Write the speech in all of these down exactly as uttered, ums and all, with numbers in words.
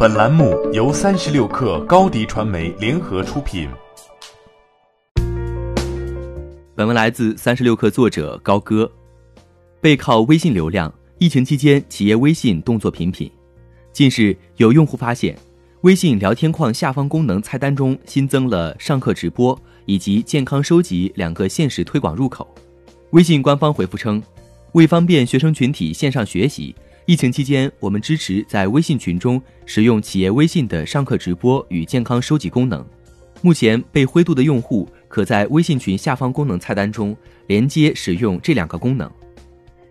本栏目由三十六氪高低传媒联合出品。本文来自三十六氪作者高歌。背靠微信流量，疫情期间企业微信动作频频。近日，有用户发现，微信聊天框下方功能菜单中新增了上课直播以及健康收集两个限时推广入口。微信官方回复称，为方便学生群体线上学习，疫情期间我们支持在微信群中使用企业微信的上课直播与健康收集功能。目前被灰度的用户可在微信群下方功能菜单中连接使用这两个功能。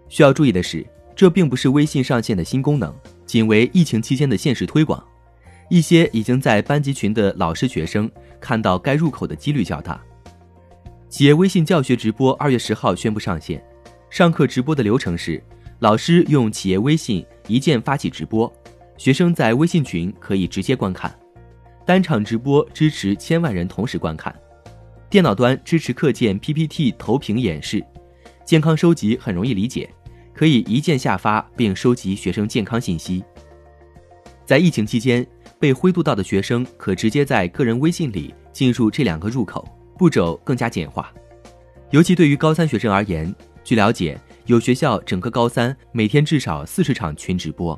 需要注意的是，这并不是微信上线的新功能，仅为疫情期间的限时推广。一些已经在班级群的老师学生看到该入口的几率较大。企业微信教学直播二月十号宣布上线。上课直播的流程是，老师用企业微信一键发起直播，学生在微信群可以直接观看。单场直播支持千万人同时观看。电脑端支持课件 P P T 投屏演示。健康收集很容易理解，可以一键下发并收集学生健康信息。在疫情期间，被灰度到的学生可直接在个人微信里进入这两个入口，步骤更加简化。尤其对于高三学生而言，据了解，有学校整个高三每天至少四十场群直播。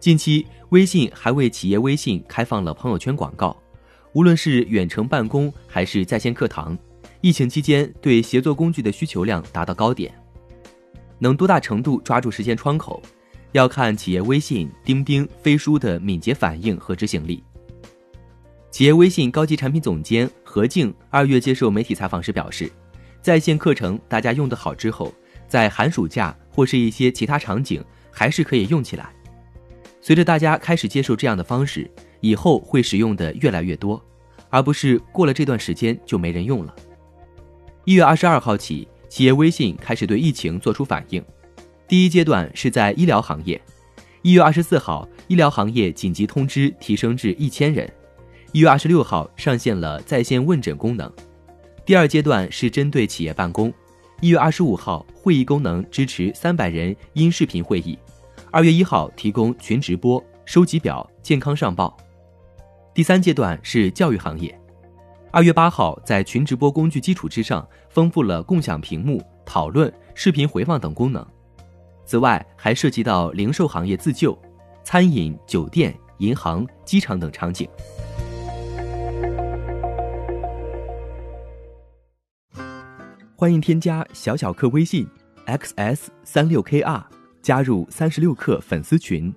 近期，微信还为企业微信开放了朋友圈广告，无论是远程办公还是在线课堂，疫情期间对协作工具的需求量达到高点。能多大程度抓住时间窗口，要看企业微信、钉钉、飞书的敏捷反应和执行力。企业微信高级产品总监何静二月接受媒体采访时表示，在线课程大家用得好之后，在寒暑假或是一些其他场景还是可以用起来。随着大家开始接受这样的方式，以后会使用的越来越多，而不是过了这段时间就没人用了。一月二十二号起，企业微信开始对疫情做出反应。第一阶段是在医疗行业。一月二十四号，医疗行业紧急通知提升至一千人。一月二十六号上线了在线问诊功能。第二阶段是针对企业办公。一月二十五号，会议功能支持三百人音视频会议。二月一号提供群直播、收集表、健康上报。第三阶段是教育行业。二月八号在群直播工具基础之上，丰富了共享屏幕、讨论、视频回放等功能。此外，还涉及到零售行业自救、餐饮、酒店、银行、机场等场景。欢迎添加小小客微信 X S 三六 K R 加入三十六氪粉丝群。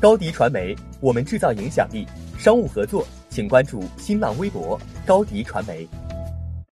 高迪传媒，我们制造影响力。商务合作，请关注新浪微博高迪传媒。